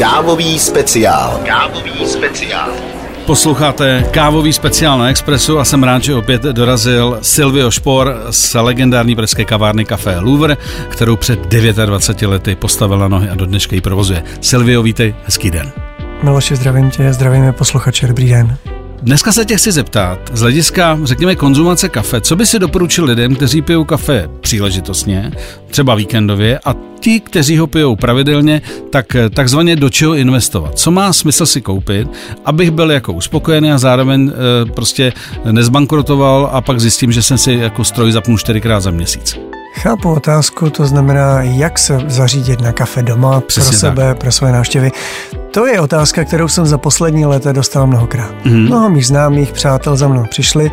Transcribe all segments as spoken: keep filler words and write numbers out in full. Kávový speciál. Kávový speciál. Posloucháte Kávový speciál na Expressu a jsem rád, že opět dorazil Silvio Špor z legendární pražské kavárny Café Louvre, kterou před dvaceti devíti lety postavila nohy a dodneška ji provozuje. Silvio, vítej, hezký den. Miloši, zdravím tě, zdravíme posluchače, dobrý den. Dneska se tě chci zeptat, z hlediska, řekněme, konzumace kafe, co by si doporučil lidem, kteří pijou kafe příležitostně, třeba víkendově, a ti, kteří ho pijou pravidelně, tak takzvaně do čeho investovat? Co má smysl si koupit, abych byl jako uspokojený a zároveň e, prostě nezbankrotoval a pak zjistím, že jsem si jako stroj zapnul čtyřikrát za měsíc? Chápu otázku, to znamená, jak se zařídit na kafe doma, přesně pro sebe, tak. Pro své návštěvy. To je otázka, kterou jsem za poslední léta dostal mnohokrát. Mm-hmm. Mnoho mých známých přátel za mnou přišli,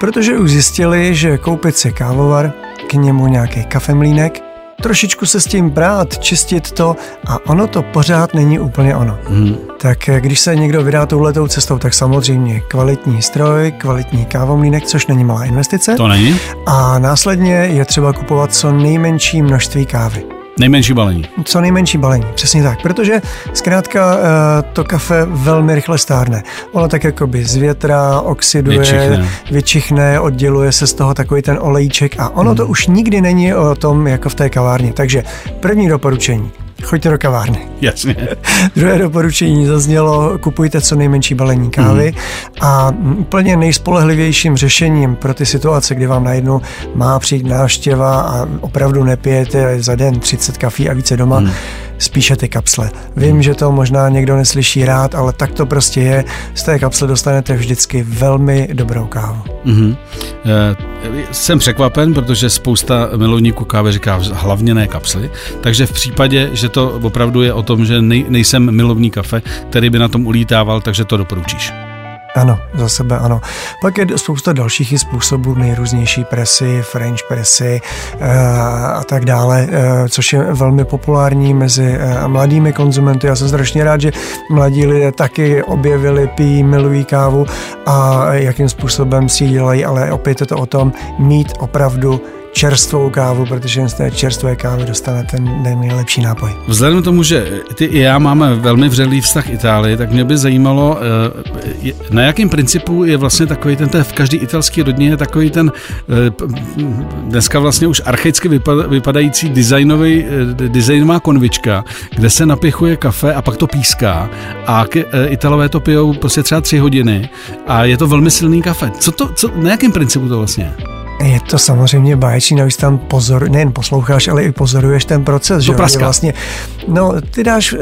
protože už zjistili, že koupit si kávovar, k němu nějaký kafemlýnek, trošičku se s tím brát, čistit to a ono to pořád není úplně ono. Mm. Tak když se někdo vydá touhletou cestou, tak samozřejmě kvalitní stroj, kvalitní kávomlýnek, což není malá investice. To není. A následně je třeba kupovat co nejmenší množství kávy. Nejmenší balení. Co nejmenší balení, přesně tak, protože zkrátka to kafe velmi rychle stárne. Ono tak jakoby zvětrá, oxiduje, vyčichne. vyčichne, odděluje se z toho takový ten olejček a ono hmm. to už nikdy není o tom jako v té kavárně. Takže první doporučení. Choďte do kavárny. Jasně. Druhé doporučení zaznělo, kupujte co nejmenší balení kávy mm. a úplně nejspolehlivějším řešením pro ty situace, kdy vám najednou má přijít návštěva a opravdu nepijete za den třicet kafí a více doma, mm. spíše ty kapsle. Vím, mm. že to možná někdo neslyší rád, ale tak to prostě je. Z té kapsle dostanete vždycky velmi dobrou kávu. Mm-hmm. E, jsem překvapen, protože spousta milovníků kávy říká hlavně ne kapsly, takže v případě, že to opravdu je o tom, že nej, nejsem milovní kafe, který by na tom ulítával, takže to doporučíš. Ano, za sebe ano. Pak je spousta dalších způsobů, nejrůznější presy, French presy e, a tak dále, e, což je velmi populární mezi e, mladými konzumenty. Já jsem strašně rád, že mladí lidé taky objevili, pijí, milují kávu a jakým způsobem si ji dělají, ale opět je to o tom mít opravdu čerstvou kávu, protože jen z té čerstvé kávy dostane ten nejlepší nápoj. Vzhledem k tomu, že ty i já máme velmi vřelý vztah Itálii, tak mě by zajímalo, na jakém principu je vlastně takový ten, v každý italský rodině je takový ten dneska vlastně už archaicky vypadající designový, designová konvička, kde se napichuje kafe a pak to píská a Italové to pijou prostě třeba tři hodiny a je to velmi silný kafe. Co to, co, na jakém principu to vlastně je? Je to samozřejmě báječný, navíc tam pozor, nejen posloucháš, ale i pozoruješ ten proces, to že vlastně, no ty dáš e,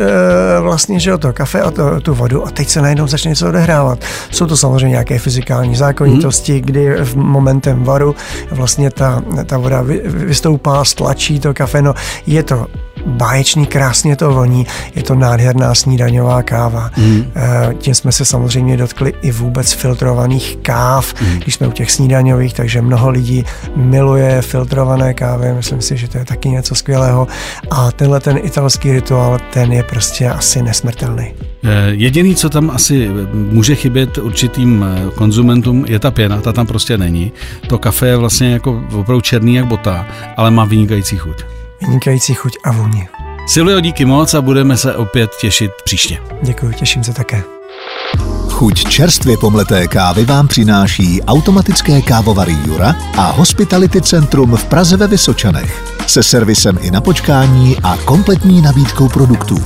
vlastně, že jo, to kafe a to, tu vodu a teď se najednou začne něco odehrávat. Jsou to samozřejmě nějaké fyzikální zákonitosti, mm-hmm. kdy v momentem varu vlastně ta, ta voda vy, vystoupá, stlačí to kafe, no je to báječný, krásně to voní, je to nádherná snídaňová káva. Mm. E, tím jsme se samozřejmě dotkli i vůbec filtrovaných káv, mm. když jsme u těch snídaňových, takže mnoho lidí miluje filtrované kávy, myslím si, že to je taky něco skvělého a tenhle ten italský rituál, ten je prostě asi nesmrtelný. Jediný, co tam asi může chybět určitým konzumentům, je ta pěna, ta tam prostě není. To kafe je vlastně jako opravdu černý jak bota, ale má vynikající chuť. Vynikající chuť a vůni. Silvio, díky moc a budeme se opět těšit příště. Děkuji, těším se také. Chuť čerstvě pomleté kávy vám přináší automatické kávovary Jura a Hospitality Centrum v Praze ve Vysočanech se servisem i na počkání a kompletní nabídkou produktů.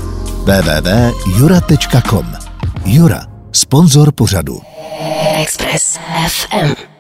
w w w tečka jura tečka com Jura, sponzor pořadu. Expres ef em